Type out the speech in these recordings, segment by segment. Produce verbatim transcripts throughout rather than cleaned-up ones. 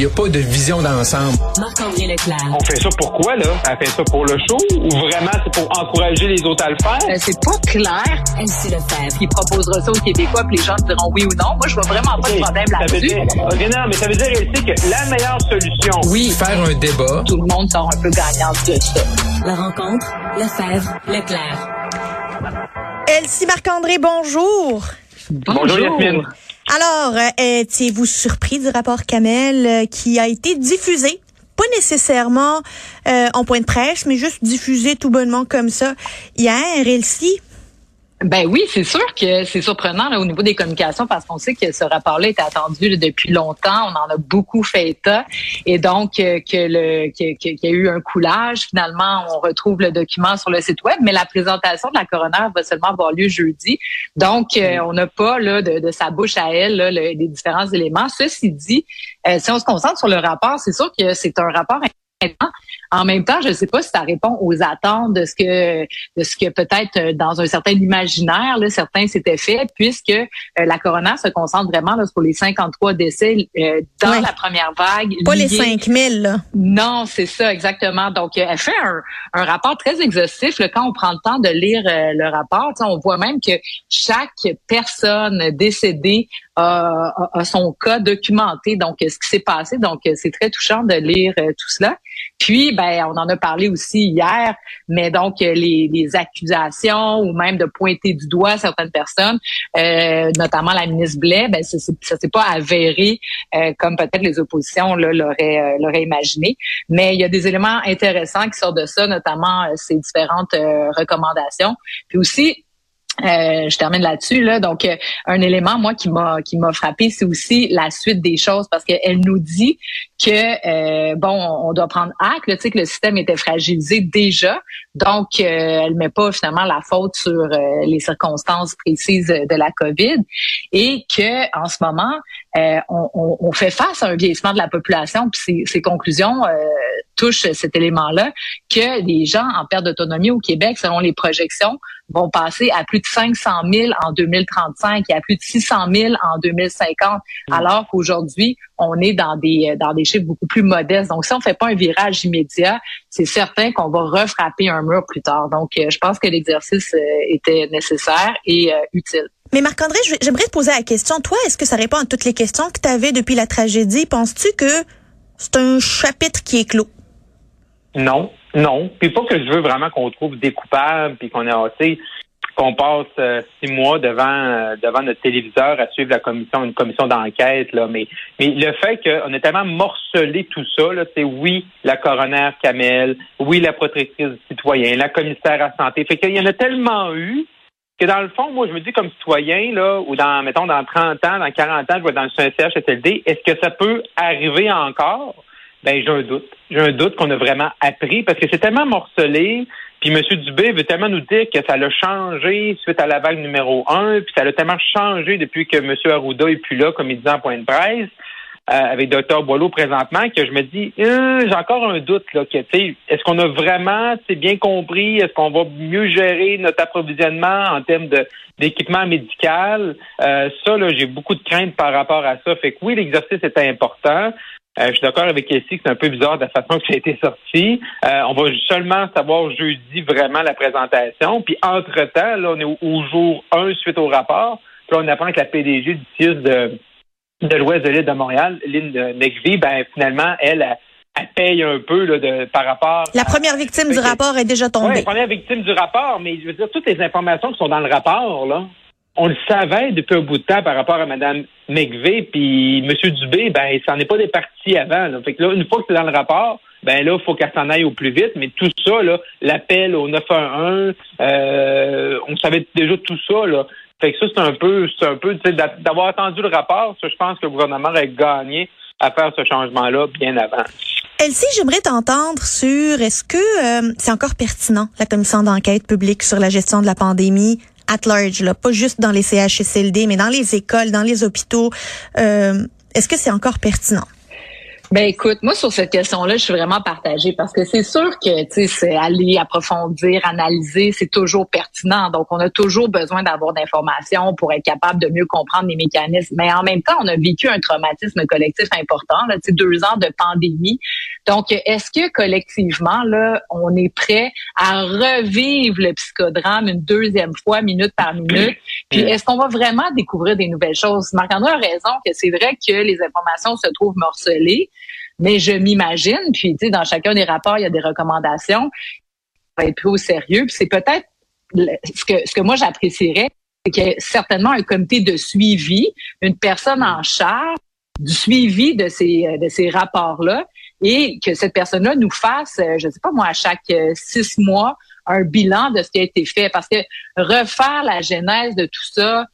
Il n'y a pas de vision d'ensemble. Marc-André Leclerc. On fait ça pour quoi, là? Elle fait ça pour le show ou vraiment c'est pour encourager les autres à le faire? Euh, c'est pas clair. Elsie Lefebvre. Il proposera ça aux Québécois puis les gens diront oui ou non. Moi, je vois vraiment pas okay. de problème là-dessus. Okay, non, mais ça veut dire, Elsie, que la meilleure solution... Oui, faire un débat. Tout le monde sort un peu gagnant de ça. La rencontre, Lefebvre, Leclerc. Elsie, Marc-André, bonjour. Bonjour, Yasmine. Alors, étiez-vous surpris du rapport Kamel qui a été diffusé, pas nécessairement euh, en point de presse, mais juste diffusé tout bonnement comme ça hier, Elsie? Ben oui, c'est sûr que c'est surprenant là, au niveau des communications parce qu'on sait que ce rapport-là était attendu là, depuis longtemps. On en a beaucoup fait état et donc euh, que le qu'il y a eu un coulage. Finalement, on retrouve le document sur le site web, mais la présentation de la coroner va seulement avoir lieu jeudi. Donc, euh, on n'a pas là de, de sa bouche à elle là, le, les différents éléments. Ceci dit, euh, si on se concentre sur le rapport, c'est sûr que c'est un rapport important. En même temps, je ne sais pas si ça répond aux attentes de ce que de ce que peut-être dans un certain imaginaire, là, certains s'étaient fait, puisque euh, la coroner se concentre vraiment là, sur les cinquante-trois décès euh, dans ouais. la première vague. Pas liée... les cinq mille, là. Non, c'est ça, exactement. Donc, euh, elle fait un, un rapport très exhaustif. Là, quand on prend le temps de lire euh, le rapport, on voit même que chaque personne décédée a, a, a son cas documenté, donc ce qui s'est passé. Donc, c'est très touchant de lire euh, tout cela. Puis, ben, on en a parlé aussi hier, mais donc les, les accusations ou même de pointer du doigt certaines personnes, euh, notamment la ministre Blais, ben, ça, ça s'est pas avéré euh, comme peut-être les oppositions là, l'auraient, euh, l'auraient imaginé. Mais il y a des éléments intéressants qui sortent de ça, notamment euh, ces différentes euh, recommandations. Puis aussi, Euh, je termine là-dessus là. Donc euh, un élément moi qui m'a qui m'a frappé, c'est aussi la suite des choses parce qu'elle nous dit que euh, bon on doit prendre acte, tu sais que le système était fragilisé déjà. Donc euh, elle met pas finalement la faute sur euh, les circonstances précises de la COVID et que en ce moment euh, on, on, on fait face à un vieillissement de la population puis ces, ces conclusions euh, touchent cet élément-là que les gens en perte d'autonomie au Québec selon les projections vont passer à plus de cinq cent mille en deux mille trente-cinq et à plus de six cent mille en deux mille cinquante, alors qu'aujourd'hui, on est dans des dans des chiffres beaucoup plus modestes. Donc, si on fait pas un virage immédiat, c'est certain qu'on va refrapper un mur plus tard. Donc, je pense que l'exercice était nécessaire et utile. Mais Marc-André, j'aimerais te poser la question. Toi, est-ce que ça répond à toutes les questions que tu avais depuis la tragédie? Penses-tu que c'est un chapitre qui est clos? Non. Non, puis pas que je veux vraiment qu'on trouve des coupables, puis qu'on a, tu sais, qu'on passe euh, six mois devant euh, devant notre téléviseur à suivre la commission, une commission d'enquête là, mais mais le fait qu'on a tellement morcelé tout ça là, c'est oui la coroner Kamel, oui la protectrice du citoyen, la commissaire à santé, fait qu'il y en a tellement eu que dans le fond, moi je me dis comme citoyen là, ou dans mettons dans trente ans, dans quarante ans, je vais dans le C H S L D, est-ce que ça peut arriver encore? Ben, j'ai un doute. J'ai un doute qu'on a vraiment appris parce que c'est tellement morcelé. Puis M. Dubé veut tellement nous dire que ça l'a changé suite à la vague numéro un. Puis ça l'a tellement changé depuis que M. Arruda est plus là, comme il disait en point de presse, euh, avec docteur Boileau présentement, que je me dis, euh, j'ai encore un doute, là, que, tu sais, est-ce qu'on a vraiment, tu sais, bien compris? Est-ce qu'on va mieux gérer notre approvisionnement en termes de, d'équipement médical? Euh, ça, là, j'ai beaucoup de craintes par rapport à ça. Fait que oui, l'exercice est important. Euh, je suis d'accord avec Elsie que c'est un peu bizarre de la façon que ça a été sorti. Euh, on va seulement savoir jeudi vraiment la présentation. Puis entre-temps, là, on est au, au jour un suite au rapport. Puis là, on apprend que la P D G du C I U S S S de, de l'Ouest de l'île de Montréal, Lynne McVey, ben finalement, elle, elle, elle paye un peu là, de, par rapport... La première à, victime du rapport est déjà tombée. Oui, la première victime du rapport, mais je veux dire, toutes les informations qui sont dans le rapport, là, on le savait depuis un bout de temps par rapport à Mme McVey, puis M. Dubé, ben, il s'en est pas départi avant. Là. Fait que là, une fois que c'est dans le rapport, ben là, il faut qu'elle s'en aille au plus vite, mais tout ça, là, l'appel au neuf un un, euh, on savait déjà tout ça, là. Fait que ça, c'est un peu, c'est un peu, tu sais, d'avoir attendu le rapport, ça, je pense que le gouvernement aurait gagné à faire ce changement-là bien avant. Elsie, j'aimerais t'entendre sur, est-ce que euh, c'est encore pertinent, la commission d'enquête publique sur la gestion de la pandémie at large, là, pas juste dans les C H S L D, mais dans les écoles, dans les hôpitaux. Euh, est-ce que c'est encore pertinent? Ben écoute, moi sur cette question-là, je suis vraiment partagée parce que c'est sûr que tu sais, c'est aller approfondir, analyser, c'est toujours pertinent. Donc on a toujours besoin d'avoir d'informations pour être capable de mieux comprendre les mécanismes. Mais en même temps, on a vécu un traumatisme collectif important, là, tu sais, deux ans de pandémie. Donc est-ce que collectivement là, on est prêt à revivre le psychodrame une deuxième fois, minute par minute? Puis est-ce qu'on va vraiment découvrir des nouvelles choses? Marc-André a raison que c'est vrai que les informations se trouvent morcelées. Mais je m'imagine, puis tu sais, dans chacun des rapports, il y a des recommandations. Ça va être pris au sérieux. Puis c'est peut-être ce que ce que moi j'apprécierais, c'est qu'il y ait certainement un comité de suivi, une personne en charge du suivi de ces de ces rapports-là, et que cette personne-là nous fasse, je ne sais pas moi, à chaque six mois, un bilan de ce qui a été fait. Parce que refaire la genèse de tout ça.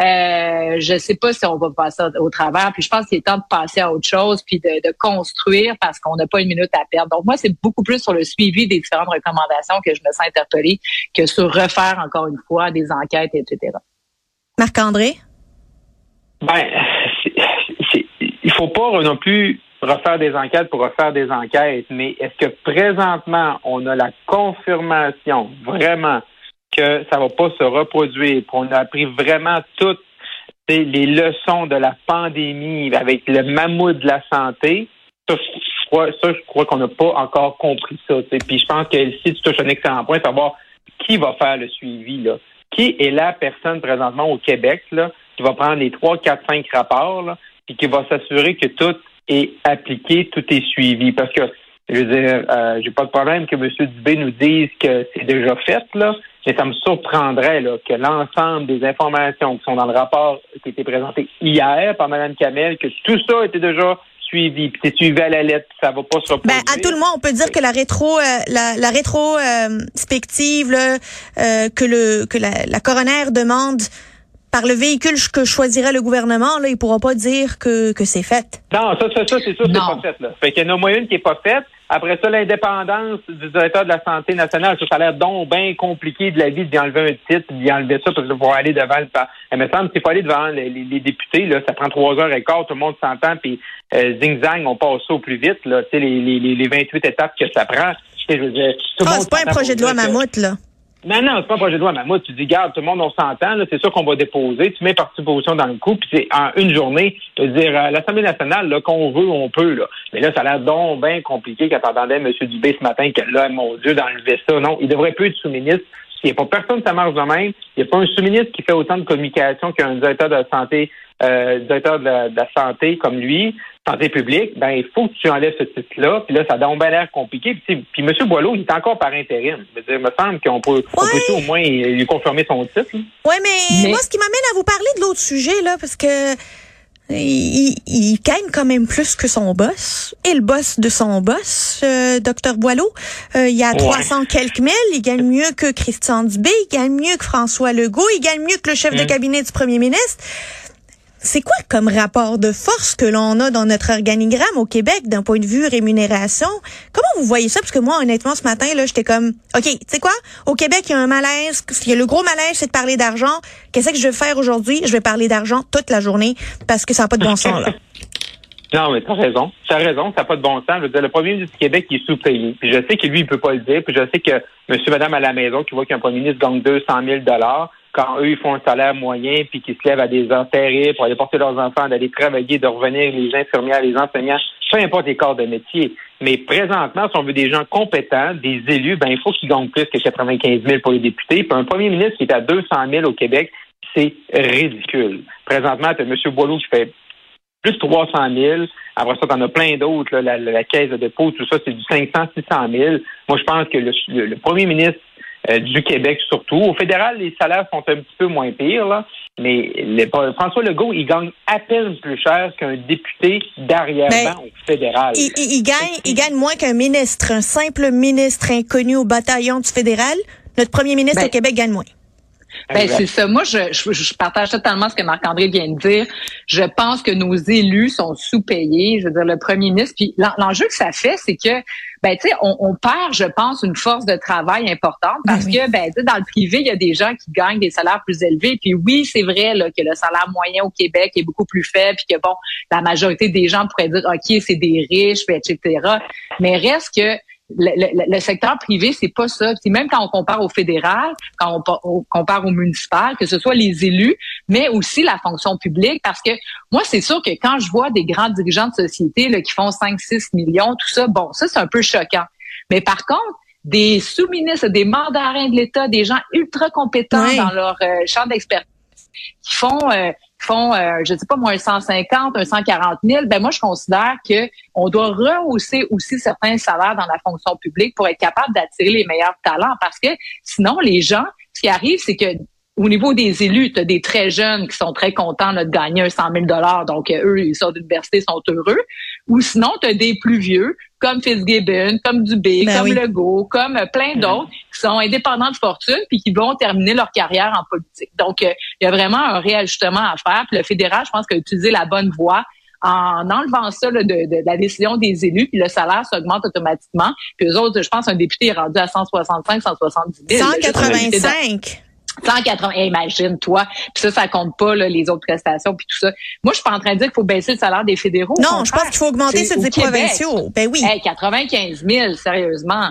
Euh, je sais pas si on va passer au travers, puis je pense qu'il est temps de passer à autre chose, puis de, de construire parce qu'on n'a pas une minute à perdre. Donc moi, c'est beaucoup plus sur le suivi des différentes recommandations que je me sens interpellée que sur refaire encore une fois des enquêtes, et cetera. Marc-André? Ben, c'est, c'est, il faut pas non plus refaire des enquêtes pour refaire des enquêtes, mais est-ce que présentement, on a la confirmation vraiment que ça va pas se reproduire, qu'on a appris vraiment toutes les leçons de la pandémie avec le mammouth de la santé? Ça, je crois, ça, je crois qu'on n'a pas encore compris ça. T'sais. Puis je pense que si tu touches un excellent point, savoir qui va faire le suivi, là. Qui est la personne présentement au Québec là, qui va prendre les trois, quatre, cinq rapports là, et qui va s'assurer que tout est appliqué, tout est suivi. Parce que, je veux dire, euh, j'ai pas de problème que M. Dubé nous dise que c'est déjà fait, là. Mais ça me surprendrait là, que l'ensemble des informations qui sont dans le rapport qui a été présenté hier par Mme Kamel, que tout ça était déjà suivi, puis c'est suivi à la lettre, puis ça va pas se reproduire. Ben, à tout le moins, on peut dire que la rétro, euh, la, la rétrospective euh, euh, que le que la, la coroner demande par le véhicule que choisira le gouvernement, là, il pourra pas dire que que c'est fait. Non, ça, ça, ça c'est sûr, non. C'est pas fait là. Fait qu'il y en a moyen qui est pas faite. Après ça, l'indépendance du directeur de la santé nationale, ça, ça a l'air donc bien compliqué de la vie d'y enlever un titre, d'y enlever ça, parce que pour aller devant le... Il me semble qu'il faut aller devant les, les, les députés, là, ça prend trois heures et quart, tout le monde s'entend, puis euh, zing-zang, on passe ça au plus vite, là, tu sais, les, les, les vingt-huit étapes que ça prend. Je veux dire, tout ah, c'est pas un projet de loi mammouth, là. Non, non, c'est pas un projet de loi mammouth. Tu dis, garde, tout le monde, on s'entend, là, c'est sûr qu'on va déposer, tu mets partie position dans le coup, puis c'est en une journée, tu veux dire, à l'Assemblée nationale, là, qu'on veut, on peut, là. Mais là, ça a l'air donc bien compliqué quand t'entendais M. Dubé ce matin que là, mon Dieu, d'enlever ça. Non, il devrait plus être sous-ministre. Il n'y a pas personne, ça marche de même. Il n'y a pas un sous-ministre qui fait autant de communication qu'un directeur de la santé, euh, directeur de la, de la santé comme lui, santé publique. Ben, il faut que tu enlèves ce titre-là. Puis là, ça a donc bien l'air compliqué. Puis, puis M. Boileau, il est encore par intérim. Il me semble qu'on peut, ouais. on peut au moins lui confirmer son titre. Oui, mais, mais moi, ce qui m'amène à vous parler de l'autre sujet, là, parce que il, il gagne quand même plus que son boss. Et le boss de son boss, euh, Dr Boileau, euh, il y a ouais. trois cents quelques mille. Il gagne mieux que Christian Dubé. Il gagne mieux que François Legault. Il gagne mieux que le chef mmh. de cabinet du premier ministre. C'est quoi comme rapport de force que l'on a dans notre organigramme au Québec d'un point de vue rémunération? Comment vous voyez ça? Parce que moi, honnêtement, ce matin, là, j'étais comme, OK, tu sais quoi? Au Québec, il y a un malaise. Il y a le gros malaise, c'est de parler d'argent. Qu'est-ce que je vais faire aujourd'hui? Je vais parler d'argent toute la journée parce que ça n'a pas de bon sens, là. Non, mais t'as raison. T'as raison, ça n'a pas de bon sens. Je veux dire, le premier ministre du Québec, il est sous-payé. Puis je sais que lui, il peut pas le dire. Puis je sais que monsieur, madame à la maison, qui voit qu'un premier ministre gagne deux cent mille dollars quand eux, ils font un salaire moyen puis qu'ils se lèvent à des heures terribles pour aller porter leurs enfants, d'aller travailler, de revenir, les infirmières, les enseignants, peu importe les corps de métier. Mais présentement, si on veut des gens compétents, des élus, ben il faut qu'ils gagnent plus que quatre-vingt-quinze mille pour les députés. Puis un premier ministre qui est à deux cent mille au Québec, c'est ridicule. Présentement, t'as M. Boileau qui fait plus de trois cent mille. Après ça, t'en as plein d'autres. Là, la, la, la caisse de dépôt, tout ça, c'est du cinq cents, six cent mille. Moi, je pense que le, le, le premier ministre Euh, du Québec surtout. Au fédéral, les salaires sont un petit peu moins pires, là, mais les, François Legault, il gagne à peine plus cher qu'un député d'arrière-ban au fédéral. Il, il, il, gagne, il gagne moins qu'un ministre, un simple ministre inconnu au bataillon du fédéral. Notre premier ministre ben, au Québec gagne moins. Ben, c'est ça. Moi, je, je, je partage totalement ce que Marc-André vient de dire. Je pense que nos élus sont sous-payés. Je veux dire, le premier ministre. Puis l'en, l'enjeu que ça fait, c'est que, ben, tu sais, on, on perd, je pense, une force de travail importante parce oui. que, ben, tu sais, dans le privé, il y a des gens qui gagnent des salaires plus élevés. Puis oui, c'est vrai là que le salaire moyen au Québec est beaucoup plus faible, puis que bon, la majorité des gens pourraient dire, ok, c'est des riches, puis et cetera. Mais reste que Le, le, le secteur privé, c'est pas ça. C'est même quand on compare au fédéral, quand on, on compare au municipal, que ce soit les élus, mais aussi la fonction publique, parce que moi, c'est sûr que quand je vois des grands dirigeants de société là, qui font cinq six millions, tout ça, bon, ça, c'est un peu choquant. Mais par contre, des sous-ministres, des mandarins de l'État, des gens ultra compétents oui. dans leur euh, champ d'expertise, qui font... Euh, font, euh, je ne sais pas moi, un cent cinquante, un cent quarante mille, ben moi, je considère que on doit rehausser aussi certains salaires dans la fonction publique pour être capable d'attirer les meilleurs talents, parce que sinon, les gens, ce qui arrive, c'est que au niveau des élus, tu as des très jeunes qui sont très contents là, de gagner un cent mille dollars, donc euh, eux, ils sortent d'université, sont heureux, ou sinon, tu as des plus vieux, comme Fitzgibbon, comme Dubé, ben comme oui. Legault, comme plein d'autres mmh. qui sont indépendants de fortune puis qui vont terminer leur carrière en politique. Donc, il euh, y a vraiment un réajustement à faire. Puis le fédéral, je pense qu'il a utilisé la bonne voie en enlevant ça là, de, de la décision des élus, puis le salaire s'augmente automatiquement. Puis eux autres, je pense un député est rendu à cent soixante-cinq, cent soixante-dix mille. cent quatre-vingt-cinq! cent quatre-vingts, imagine-toi. Puis ça, ça compte pas là, les autres prestations puis tout ça. Moi, je suis pas en train de dire qu'il faut baisser le salaire des fédéraux. Non, je pense qu'il faut augmenter ceux des provinciaux. Ben oui. Hey, quatre-vingt-quinze mille, sérieusement.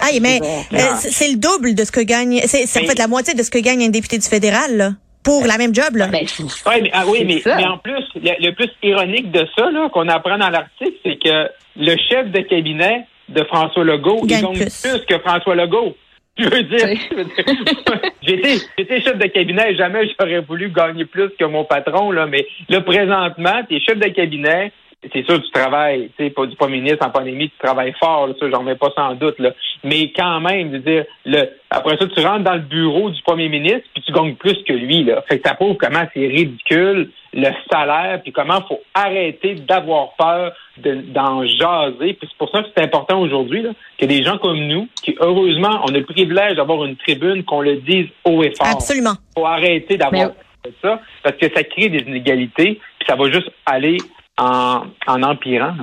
Ah, mais euh, c'est le double de ce que gagne. C'est, c'est en fait la moitié de ce que gagne un député du fédéral là, pour la même job là. Ben, ouais, mais, ah oui, mais, mais en plus, le, le plus ironique de ça là qu'on apprend dans l'article, c'est que le chef de cabinet de François Legault il gagne plus. plus que François Legault. Je veux dire, oui. je veux dire j'étais, j'étais chef de cabinet et jamais j'aurais voulu gagner plus que mon patron, là, mais là, présentement, t'es chef de cabinet, c'est sûr, tu travailles, tu sais, pas du premier ministre en pandémie, tu travailles fort, là, ça, j'en remets pas sans doute, là. Mais quand même, je veux dire, le, après ça, tu rentres dans le bureau du premier ministre puis tu gagnes plus que lui, là. Fait que ça prouve comment c'est ridicule, le salaire, puis comment faut arrêter d'avoir peur de, d'en jaser. Puis c'est pour ça que c'est important aujourd'hui, là, que des gens comme nous, qui heureusement, on a le privilège d'avoir une tribune, qu'on le dise haut et fort. Absolument. Faut arrêter d'avoir peur de ça, parce que ça crée des inégalités, puis ça va juste aller en, en empirant.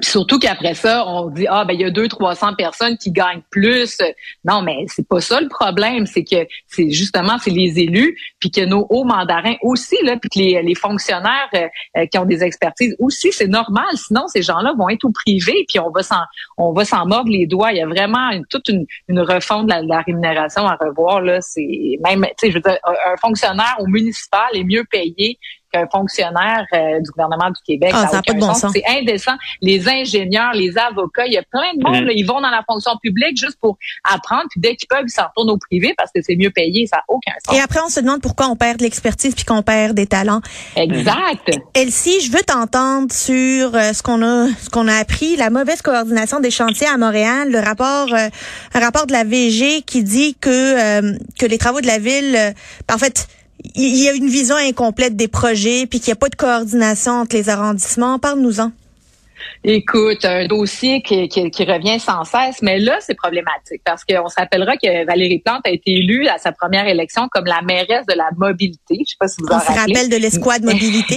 Puis surtout qu'après ça, on dit ah ben il y a deux trois cents personnes qui gagnent plus. Non, mais c'est pas ça le problème, c'est que c'est justement c'est les élus, puis que nos hauts mandarins aussi là, puis que les, les fonctionnaires euh, qui ont des expertises aussi, c'est normal. Sinon ces gens-là vont être au privé, puis on va s'en on va s'en mordre les doigts. Il y a vraiment une, toute une, une refonte de la, de la rémunération à revoir là. C'est même tu sais je veux dire un fonctionnaire au municipal est mieux payé qu'un fonctionnaire euh, du gouvernement du Québec. Ah, ça n'a pas de bon sens. C'est indécent. Les ingénieurs, les avocats, il y a plein de monde, mmh. là, ils vont dans la fonction publique juste pour apprendre, puis dès qu'ils peuvent, ils s'en retournent au privé parce que c'est mieux payé, ça n'a aucun sens. Et après, on se demande pourquoi on perd de l'expertise puis qu'on perd des talents. Exact. Mmh. Elsie, je veux t'entendre sur euh, ce qu'on a ce qu'on a appris, la mauvaise coordination des chantiers à Montréal, le rapport euh, un rapport de la V G qui dit que, euh, que les travaux de la ville, euh, en fait, il y a une vision incomplète des projets, puis qu'il n'y a pas de coordination entre les arrondissements. Parle-nous-en. Écoute, un dossier qui, qui, qui revient sans cesse, mais là, c'est problématique parce qu'on se rappellera que Valérie Plante a été élue à sa première élection comme la mairesse de la mobilité. Je sais pas si vous en rappelez. On se rappelle de l'escouade mobilité,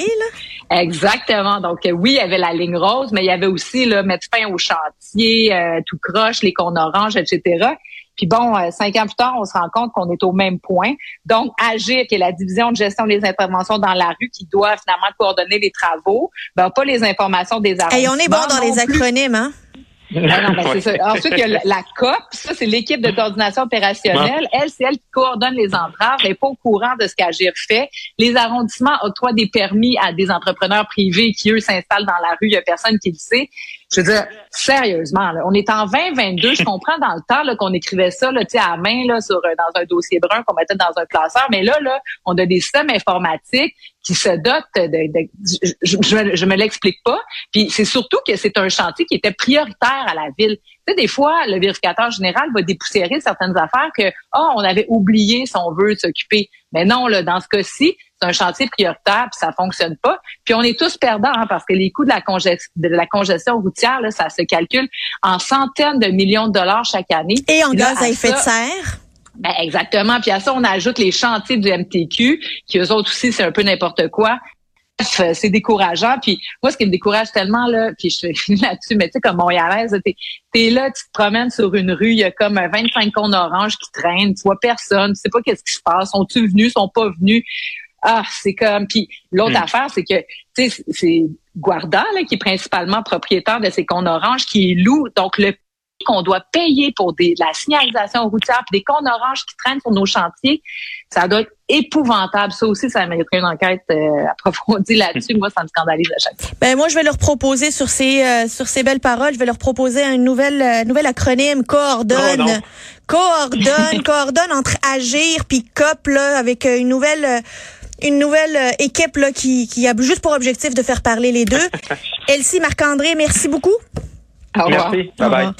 là? Exactement. Donc, oui, il y avait la ligne rose, mais il y avait aussi là, mettre fin aux chantiers, euh, tout croche, les cônes oranges, et cetera. Puis bon, euh, cinq ans plus tard, on se rend compte qu'on est au même point. Donc, AGIR, qui est la division de gestion des interventions dans la rue, qui doit finalement coordonner les travaux, ben pas les informations des arrondissements. Et on est bon dans les acronymes, hein? Ah non, ben c'est ça. Ensuite, il y a la COP, ça, c'est l'équipe de coordination opérationnelle. Elle, c'est elle qui coordonne les entraves, elle n'est pas au courant de ce qu'Agir fait. Les arrondissements octroient des permis à des entrepreneurs privés qui, eux, s'installent dans la rue. Il n'y a personne qui le sait. Je veux dire, sérieusement, là, on est en vingt vingt-deux. Je comprends dans le temps là, qu'on écrivait ça là, à main là, sur, dans un dossier brun qu'on mettait dans un classeur. Mais là, là, on a des systèmes informatiques qui se dotent de... de je, je, je me l'explique pas. Puis c'est surtout que c'est un chantier qui était prioritaire à la ville. Tu sais, des fois, le vérificateur général va dépoussiérer certaines affaires que « Ah, oh, on avait oublié si on veut s'occuper ». Mais non, là, dans ce cas-ci, c'est un chantier prioritaire, puis ça fonctionne pas. Puis on est tous perdants, hein, parce que les coûts de la, conge- de la congestion routière, là, ça se calcule en centaines de millions de dollars chaque année. Et en gaz à effet de serre. Ben exactement. Puis à ça, on ajoute les chantiers du M T Q, qui eux autres aussi, c'est un peu n'importe quoi. Bref, c'est décourageant. Puis moi, ce qui me décourage tellement, là, puis je suis là-dessus, mais tu sais, comme Montréalaise, t'es, t'es là, tu te promènes sur une rue, il y a comme vingt-cinq cônes oranges qui traînent, tu vois personne, tu sais pas qu'est-ce qui se passe, sont-ils venus, sont pas venus. Ah, c'est comme... Puis l'autre mmh. affaire, c'est que, tu sais, c'est Guarda, là, qui est principalement propriétaire de ces cônes oranges, qui loue, donc le qu'on doit payer pour des, la signalisation routière, puis des cônes oranges qui traînent sur nos chantiers, ça doit être épouvantable. Ça aussi, ça mériterait une enquête euh, approfondie là-dessus. Moi, ça me scandalise à chaque fois. Ben moi, je vais leur proposer sur ces euh, sur ces belles paroles, je vais leur proposer un nouvel euh, nouvel acronyme, coordonne, oh, coordonne, coordonne entre AGIR puis COP là, avec euh, une nouvelle euh, une nouvelle euh, équipe là qui qui a juste pour objectif de faire parler les deux. Elsie, Marc-André, merci beaucoup. Au revoir. Merci. Bye bye.